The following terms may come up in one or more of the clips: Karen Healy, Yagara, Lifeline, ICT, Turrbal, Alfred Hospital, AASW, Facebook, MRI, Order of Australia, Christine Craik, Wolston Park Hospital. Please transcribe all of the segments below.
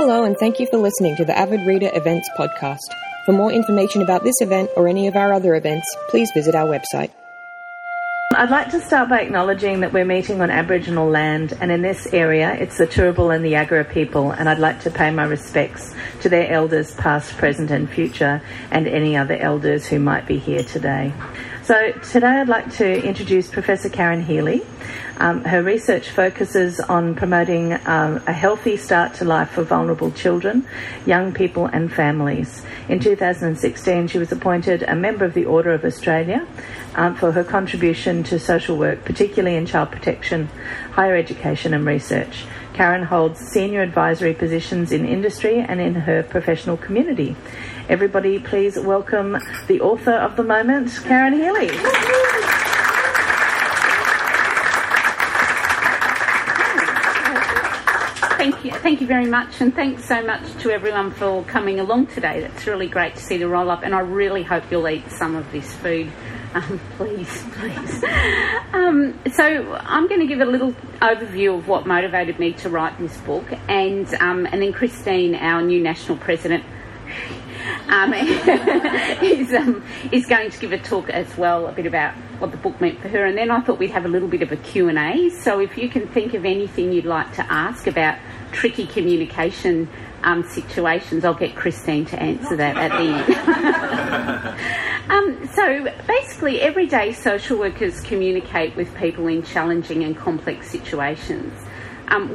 Hello, and thank you for listening to the Avid Reader Events podcast. For more information about this event or any of our other events, please visit our website. I'd like to start by acknowledging that we're meeting on Aboriginal land, and in this area it's the Turrbal and the Yagara people, and I'd like to pay my respects to their elders past, present and future, and any other elders who might be here today. So today I'd like to introduce Professor Karen Healy. Her research focuses on promoting a healthy start to life for vulnerable children, young people and families. In 2016, she was appointed a member of the Order of Australia for her contribution to social work, particularly in child protection, higher education and research. Karen holds senior advisory positions in industry and in her professional community. Everybody, please welcome the author of the moment, Karen Healy. Thank you very much, and thanks so much to everyone for coming along today. That's really great to see the roll-up, and I really hope you'll eat some of this food. Please. So I'm going to give a little overview of what motivated me to write this book, and then Christine, our new national president, is going to give a talk as well, a bit about what the book meant for her, and then I thought we'd have a little bit of a Q&A. So if you can think of anything you'd like to ask about tricky communication situations, I'll get Christine to answer that at the end. So basically, everyday social workers communicate with people in challenging and complex situations.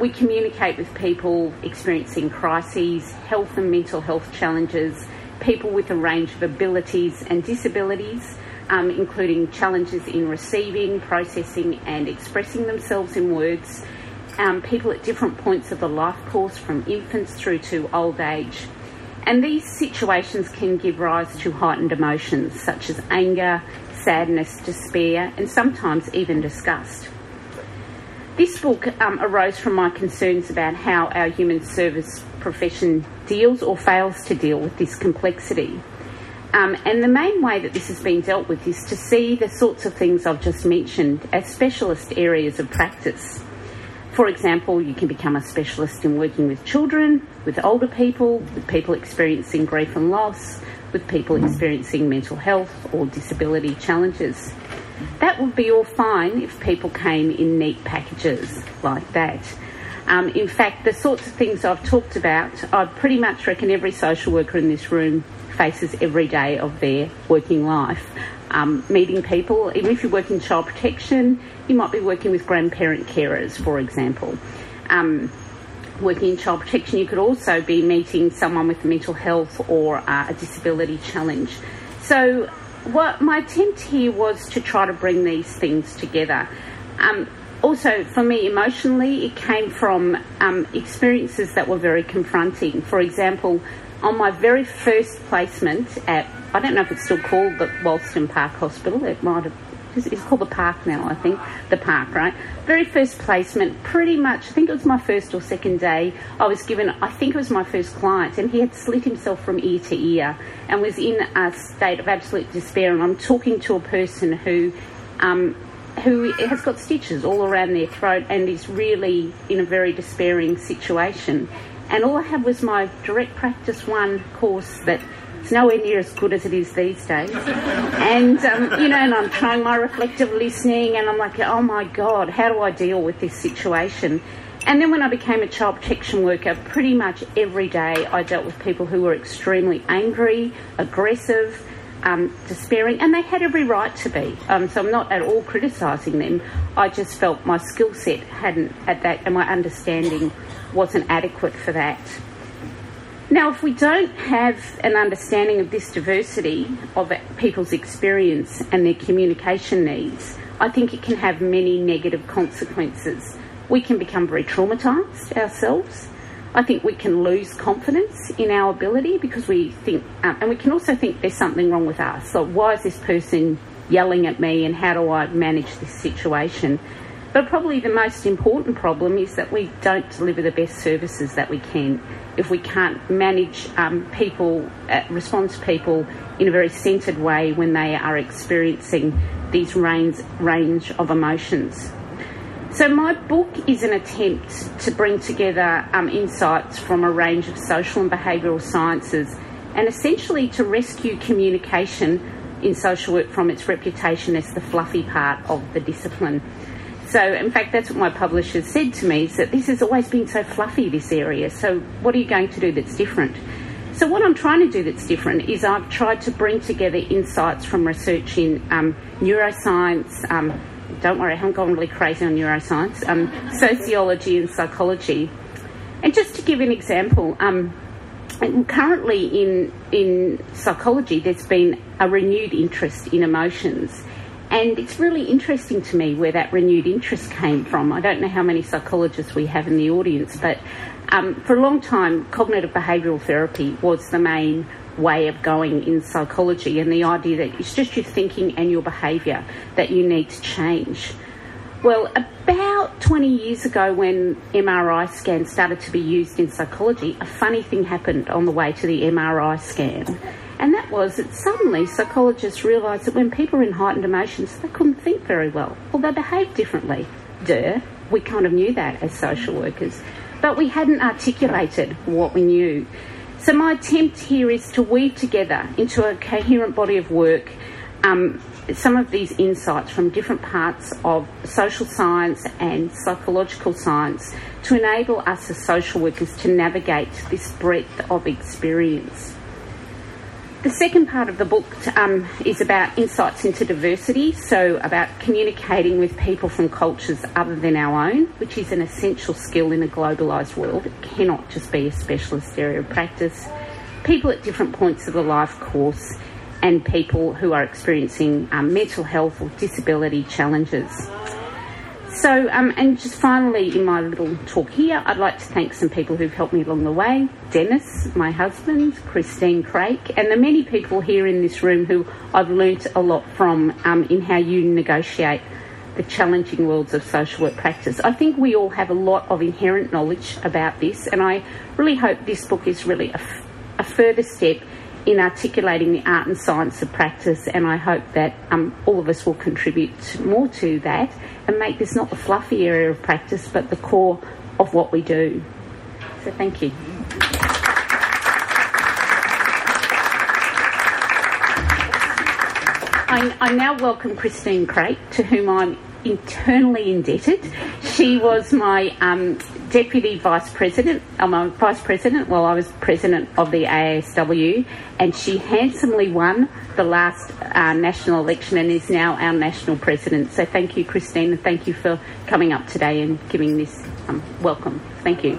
We communicate with people experiencing crises, health and mental health challenges, people with a range of abilities and disabilities, including challenges in receiving, processing and expressing themselves in words, people at different points of the life course, from infants through to old age. And these situations can give rise to heightened emotions such as anger, sadness, despair, and sometimes even disgust. This book arose from my concerns about how our human service profession deals or fails to deal with this complexity. And the main way that this has been dealt with is to see the sorts of things I've just mentioned as specialist areas of practice. For example, you can become a specialist in working with children, with older people, with people experiencing grief and loss, with people experiencing mental health or disability challenges. That would be all fine if people came in neat packages like that. In fact, the sorts of things I've talked about, I pretty much reckon every social worker in this room faces every day of their working life. Meeting people, even if you work in child protection, you might be working with grandparent carers, for example. Working in child protection, you could also be meeting someone with mental health or a disability challenge. So what my attempt here was to try to bring these things together. Also, for me emotionally, it came from experiences that were very confronting. For example, on my very first placement at, I don't know if it's still called the Wolston Park Hospital, it might have, it's called the Park now, I think, the Park, right? Very first placement, pretty much, I think it was my first or second day, I was given, I think it was my first client, and he had slit himself from ear to ear and was in a state of absolute despair, and I'm talking to a person who has got stitches all around their throat and is really in a very despairing situation. And all I had was my direct practice one course that's nowhere near as good as it is these days. And, and I'm trying my reflective listening, and I'm like, oh my God, how do I deal with this situation? And then when I became a child protection worker, pretty much every day I dealt with people who were extremely angry, aggressive, despairing, and they had every right to be. So I'm not at all criticising them. I just felt my skill set hadn't at that, and my understanding wasn't adequate for that. Now, if we don't have an understanding of this diversity of people's experience and their communication needs, I think it can have many negative consequences. We can become very traumatised ourselves. I think we can lose confidence in our ability because we think, and we can also think there's something wrong with us. So why is this person yelling at me, and how do I manage this situation? But probably the most important problem is that we don't deliver the best services that we can if we can't manage people, respond to people in a very centred way when they are experiencing these range of emotions. So my book is an attempt to bring together insights from a range of social and behavioural sciences and essentially to rescue communication in social work from its reputation as the fluffy part of the discipline. So in fact, that's what my publisher said to me, is that this has always been so fluffy, this area, so what are you going to do that's different? So what I'm trying to do that's different is I've tried to bring together insights from research in neuroscience, don't worry, I haven't gone really crazy on neuroscience, sociology and psychology. And just to give an example, currently in psychology there's been a renewed interest in emotions, and it's really interesting to me where that renewed interest came from. I don't know how many psychologists we have in the audience, but for a long time cognitive behavioural therapy was the main way of going in psychology, and the idea that it's just your thinking and your behaviour that you need to change. Well, about 20 years ago when MRI scans started to be used in psychology, a funny thing happened on the way to the MRI scan, and that was that suddenly psychologists realised that when people were in heightened emotions they couldn't think very well, or they behaved differently. Duh, we kind of knew that as social workers, but we hadn't articulated what we knew. So my attempt here is to weave together into a coherent body of work some of these insights from different parts of social science and psychological science to enable us as social workers to navigate this breadth of experience. The second part of the book is about insights into diversity, so about communicating with people from cultures other than our own, which is an essential skill in a globalised world. It cannot just be a specialist area of practice. People at different points of the life course and people who are experiencing mental health or disability challenges. So, and just finally in my little talk here, I'd like to thank some people who've helped me along the way. Dennis, my husband, Christine Craik, and the many people here in this room who I've learnt a lot from in how you negotiate the challenging worlds of social work practice. I think we all have a lot of inherent knowledge about this, and I really hope this book is really a further step in articulating the art and science of practice, and I hope that all of us will contribute more to that and make this not the fluffy area of practice but the core of what we do. So thank you. I now welcome Christine Craik, to whom I'm eternally indebted. She was my Deputy Vice President, while I was President of the AASW, and she handsomely won the last national election and is now our National President. So thank you, Christine, and thank you for coming up today and giving this welcome. Thank you.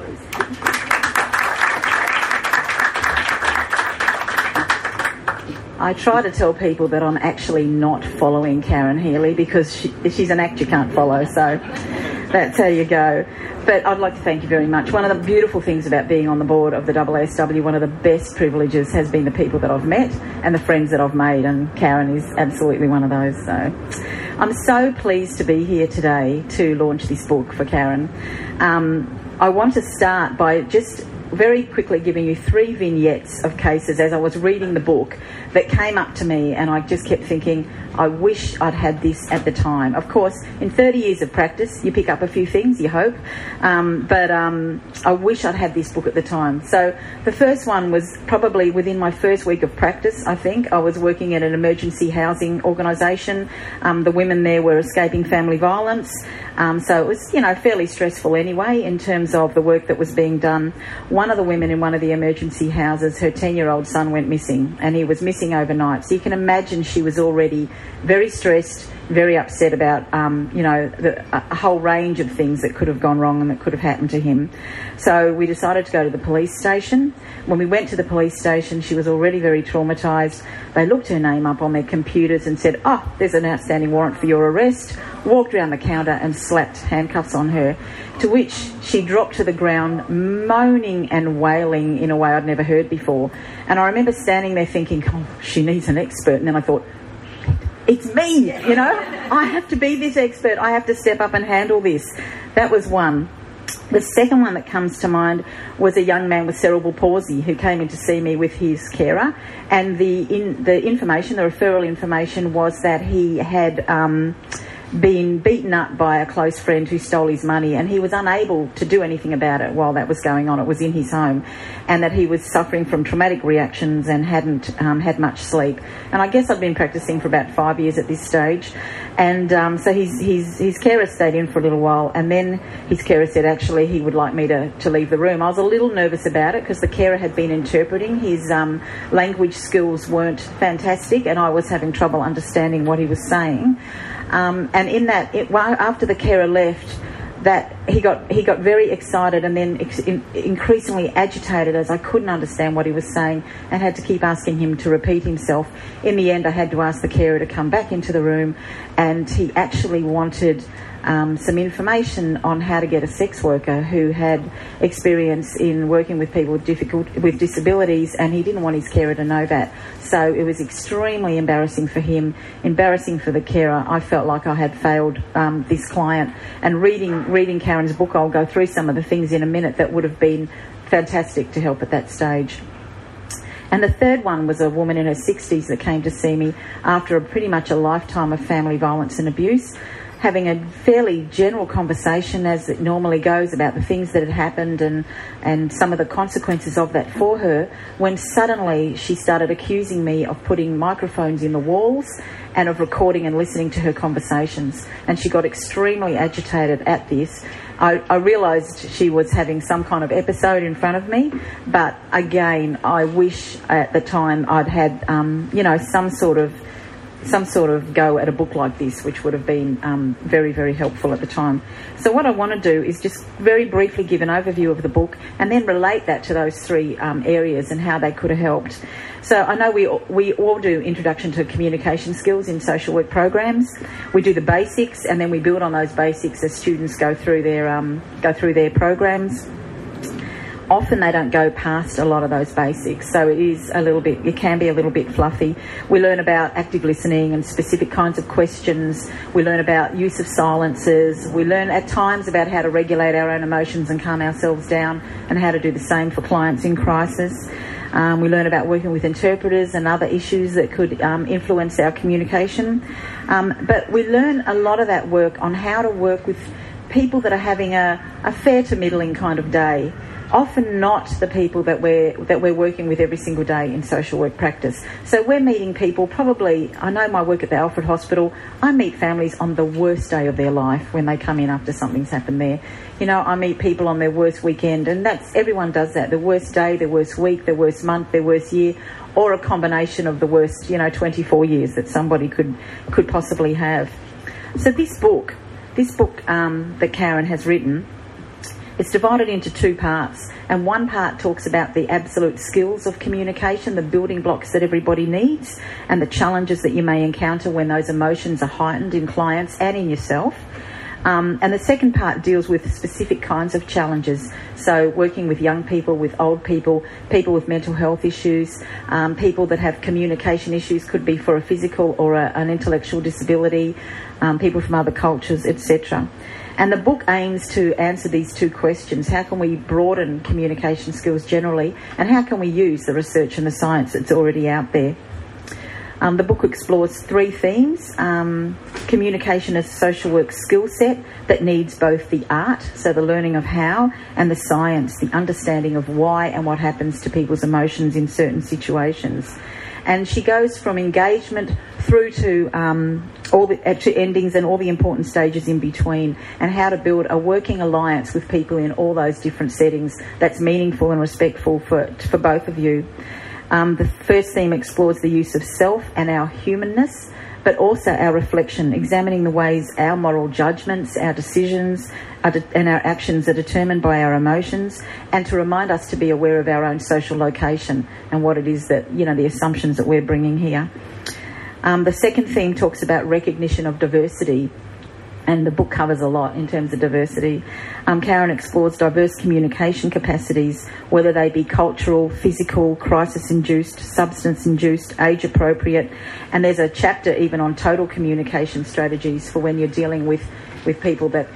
I try to tell people that I'm actually not following Karen Healy because she's an act you can't follow, so that's how you go. But I'd like to thank you very much. One of the beautiful things about being on the board of the AASW, one of the best privileges has been the people that I've met and the friends that I've made, and Karen is absolutely one of those. So I'm so pleased to be here today to launch this book for Karen. I want to start by just very quickly giving you three vignettes of cases as I was reading the book that came up to me, and I just kept thinking, I wish I'd had this at the time. Of course, in 30 years of practice, you pick up a few things, you hope, but I wish I'd had this book at the time. So the first one was probably within my first week of practice, I think. I was working at an emergency housing organisation. The women there were escaping family violence, so it was, you know, fairly stressful anyway in terms of the work that was being done. One of the women in one of the emergency houses, her 10-year-old son went missing, and he was missing overnight. So you can imagine she was already very stressed, very upset about, you know, a whole range of things that could have gone wrong and that could have happened to him. So we decided to go to the police station. When we went to the police station, she was already very traumatised. They looked her name up on their computers and said, "Oh, there's an outstanding warrant for your arrest." Walked around the counter and slapped handcuffs on her, to which she dropped to the ground, moaning and wailing in a way I'd never heard before. And I remember standing there thinking, "Oh, she needs an expert." And then I thought, it's me, you know, I have to be this expert, I have to step up and handle this. That was one. The second one that comes to mind was a young man with cerebral palsy who came in to see me with his carer, and the information, the referral information was that he had been beaten up by a close friend who stole his money, and he was unable to do anything about it while that was going on. It was in his home, and that he was suffering from traumatic reactions and hadn't had much sleep. And I guess I've been practicing for about 5 years at this stage, and so his carer stayed in for a little while, and then his carer said actually he would like me to leave the room. I was a little nervous about it because the carer had been interpreting. His language skills weren't fantastic, and I was having trouble understanding what he was saying. And in that, after the carer left, that he got very excited and then increasingly agitated as I couldn't understand what he was saying and had to keep asking him to repeat himself. In the end, I had to ask the carer to come back into the room, and he actually wanted some information on how to get a sex worker who had experience in working with people with disabilities, and he didn't want his carer to know that. So it was extremely embarrassing for him, embarrassing for the carer. I felt like I had failed this client. And reading Karen's book, I'll go through some of the things in a minute that would have been fantastic to help at that stage. And the third one was a woman in her 60s that came to see me after pretty much a lifetime of family violence and abuse, having a fairly general conversation as it normally goes about the things that had happened and some of the consequences of that for her, when suddenly she started accusing me of putting microphones in the walls and of recording and listening to her conversations. And she got extremely agitated at this. I realised she was having some kind of episode in front of me, but again, I wish at the time I'd had, some sort of go at a book like this, which would have been very, very helpful at the time. So what I want to do is just very briefly give an overview of the book and then relate that to those three areas and how they could have helped. So I know we all do Introduction to Communication Skills in social work programs. We do the basics, and then we build on those basics as students go through their programs. Often they don't go past a lot of those basics, so it can be a little bit fluffy. We learn about active listening and specific kinds of questions. We learn about use of silences. We learn at times about how to regulate our own emotions and calm ourselves down, and how to do the same for clients in crisis. We learn about working with interpreters and other issues that could influence our communication. But we learn a lot of that work on how to work with people that are having a fair to middling kind of day. Often not the people that we're working with every single day in social work practice. So we're meeting people probably, I know my work at the Alfred Hospital, I meet families on the worst day of their life when they come in after something's happened there. You know, I meet people on their worst weekend, and that's, everyone does that, the worst day, their worst week, their worst month, their worst year, or a combination of the worst, 24 years that somebody could possibly have. So this book that Karen has written, it's divided into two parts, and one part talks about the absolute skills of communication, the building blocks that everybody needs, and the challenges that you may encounter when those emotions are heightened in clients and in yourself. And the second part deals with specific kinds of challenges. So working with young people, with old people, people with mental health issues, people that have communication issues, could be for a physical or an intellectual disability, people from other cultures, etc. And the book aims to answer these two questions. How can we broaden communication skills generally, and how can we use the research and the science that's already out there? The book explores three themes. Communication as a social work skill set that needs both the art, so the learning of how, and the science, the understanding of why and what happens to people's emotions in certain situations. And she goes from engagement through to all the endings and all the important stages in between, and how to build a working alliance with people in all those different settings that's meaningful and respectful for both of you. The first theme explores the use of self and our humanness, but also our reflection, examining the ways our moral judgments, our decisions, and our actions are determined by our emotions, and to remind us to be aware of our own social location and what it is that, the assumptions that we're bringing here. The second theme talks about recognition of diversity, and the book covers a lot in terms of diversity. Karen explores diverse communication capacities, whether they be cultural, physical, crisis-induced, substance-induced, age-appropriate, and there's a chapter even on total communication strategies for when you're dealing with people that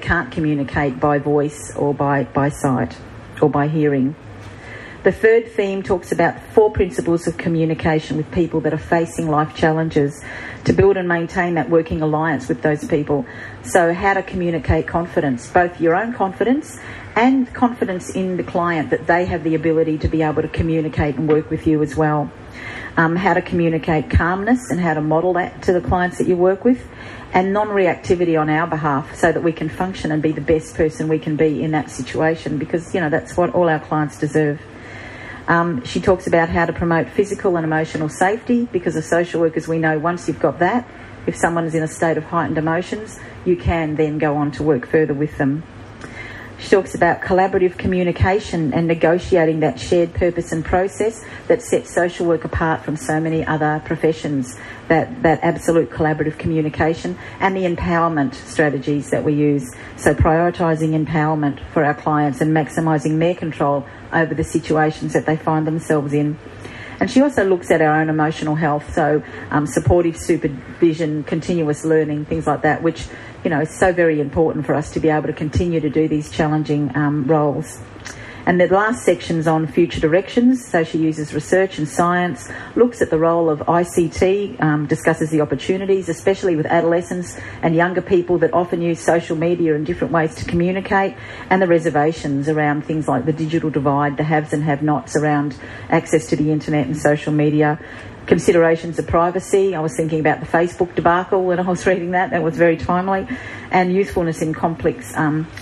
can't communicate by voice or by sight or by hearing. The third theme talks about four principles of communication with people that are facing life challenges. to build and maintain that working alliance with those people. So how to communicate confidence, both your own confidence and confidence in the client that they have the ability to be able to communicate and work with you as well. How to communicate calmness and how to model that to the clients that you work with, and non-reactivity on our behalf so that we can function and be the best person we can be in that situation, because, you know, that's what all our clients deserve. She talks about how to promote physical and emotional safety, because as social workers we know once you've got that, if someone is in a state of heightened emotions, you can then go on to work further with them. She talks about collaborative communication and negotiating that shared purpose and process that sets social work apart from so many other professions, that absolute collaborative communication, and the empowerment strategies that we use. So prioritising empowerment for our clients and maximising their control over the situations that they find themselves in. And she also looks at our own emotional health, so supportive supervision, continuous learning, things like that, which, you know, is so very important for us to be able to continue to do these challenging roles. And the last section's on future directions, so she uses research and science, looks at the role of ICT, discusses the opportunities, especially with adolescents and younger people that often use social media and different ways to communicate, and the reservations around things like the digital divide, the haves and have-nots around access to the internet and social media. Considerations of privacy. I was thinking about the Facebook debacle when I was reading that. That was very timely. And youthfulness in complex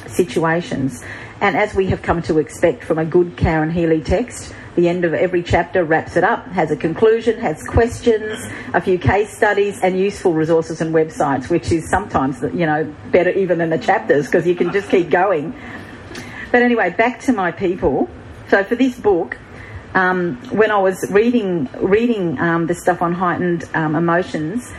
situations. And as we have come to expect from a good Karen Healy text, the end of every chapter wraps it up, has a conclusion, has questions, a few case studies, and useful resources and websites, which is sometimes, you know, better even than the chapters, because you can just keep going. But anyway, back to my people. So for this book, when I was reading the stuff on heightened emotions,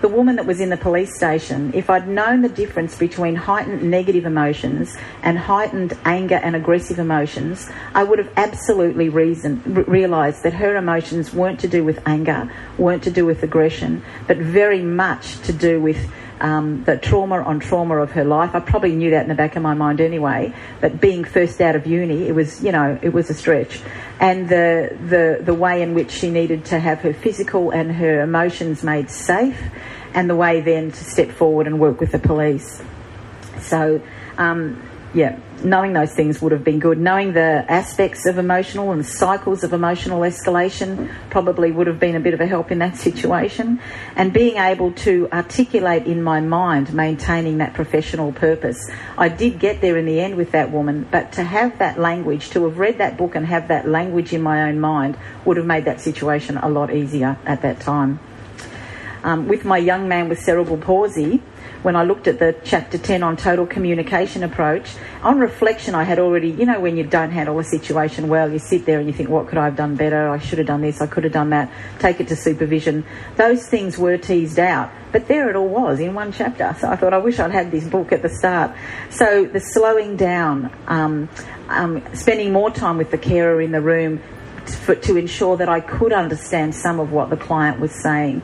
the woman that was in the police station, if I'd known the difference between heightened negative emotions and heightened anger and aggressive emotions, I would have absolutely realised that her emotions weren't to do with anger, weren't to do with aggression, but very much to do with the trauma on trauma of her life. I probably knew that in the back of my mind anyway, but being first out of uni, it was, you know, it was a stretch. And the way in which she needed to have her physical and her emotions made safe, and the way then to step forward and work with the police. So, yeah, knowing those things would have been good. Knowing the aspects of emotional and cycles of emotional escalation probably would have been a bit of a help in that situation. And being able to articulate in my mind, maintaining that professional purpose. I did get there in the end with that woman, but to have that language, to have read that book and have that language in my own mind, would have made that situation a lot easier at that time. With my young man with cerebral palsy, when I looked at the chapter 10 on total communication approach, on reflection I had already, you know, when you don't handle a situation well, you sit there and you think, what could I have done better? I should have done this, I could have done that, take it to supervision. Those things were teased out, but there it all was in one chapter. So I thought, I wish I'd had this book at the start. So the slowing down, spending more time with the carer in the room, to ensure that I could understand some of what the client was saying,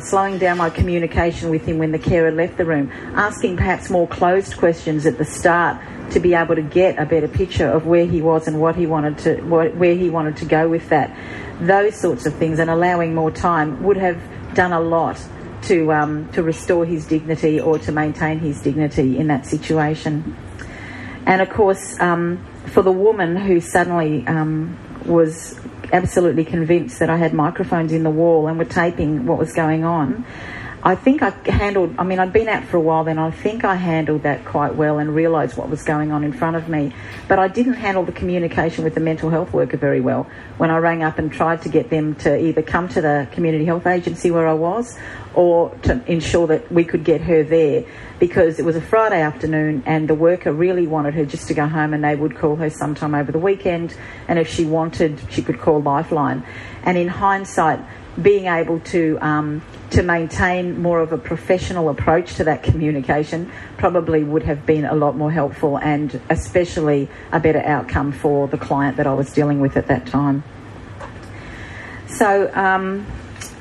slowing down my communication with him when the carer left the room, asking perhaps more closed questions at the start to be able to get a better picture of where he was and what he wanted to, where he wanted to go with that. Those sorts of things, and allowing more time, would have done a lot to restore his dignity or to maintain his dignity in that situation. And of course, for the woman who suddenly was absolutely convinced that I had microphones in the wall and were taping what was going on, I think I handled, I mean, I'd been out for a while then, I think I handled that quite well and realised what was going on in front of me. But I didn't handle the communication with the mental health worker very well when I rang up and tried to get them to either come to the community health agency where I was, or to ensure that we could get her there, because it was a Friday afternoon and the worker really wanted her just to go home, and they would call her sometime over the weekend, and if she wanted, she could call Lifeline. And in hindsight, being able to maintain more of a professional approach to that communication probably would have been a lot more helpful, and especially a better outcome for the client that I was dealing with at that time. So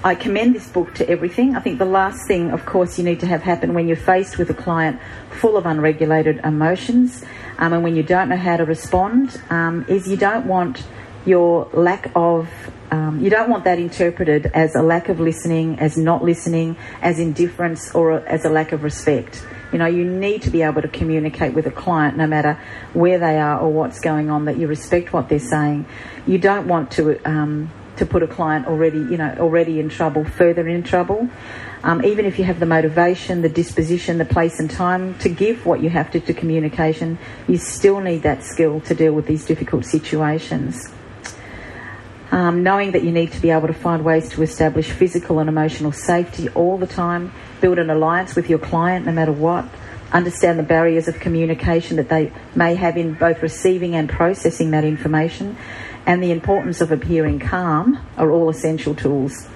I commend this book to everything. I think the last thing, of course, you need to have happen when you're faced with a client full of unregulated emotions, and when you don't know how to respond, is you don't want your lack of You don't want that interpreted as a lack of listening, as not listening, as indifference, or as a lack of respect. You know, you need to be able to communicate with a client no matter where they are or what's going on, that you respect what they're saying. You don't want to put a client already in trouble, further in trouble. Even if you have the motivation, the disposition, the place and time to give what you have to communication, you still need that skill to deal with these difficult situations. Knowing that you need to be able to find ways to establish physical and emotional safety all the time, build an alliance with your client no matter what, understand the barriers of communication that they may have in both receiving and processing that information, and the importance of appearing calm are all essential tools.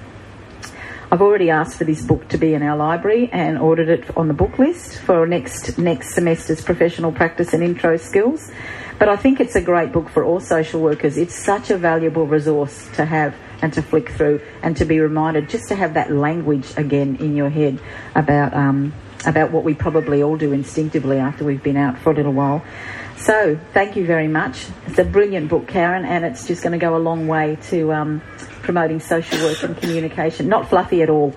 I've already asked for this book to be in our library and ordered it on the book list for next semester's professional practice and intro skills. But I think it's a great book for all social workers. It's such a valuable resource to have and to flick through and to be reminded just to have that language again in your head about what we probably all do instinctively after we've been out for a little while. So thank you very much. It's a brilliant book, Karen, and it's just going to go a long way to promoting social work and communication. Not fluffy at all.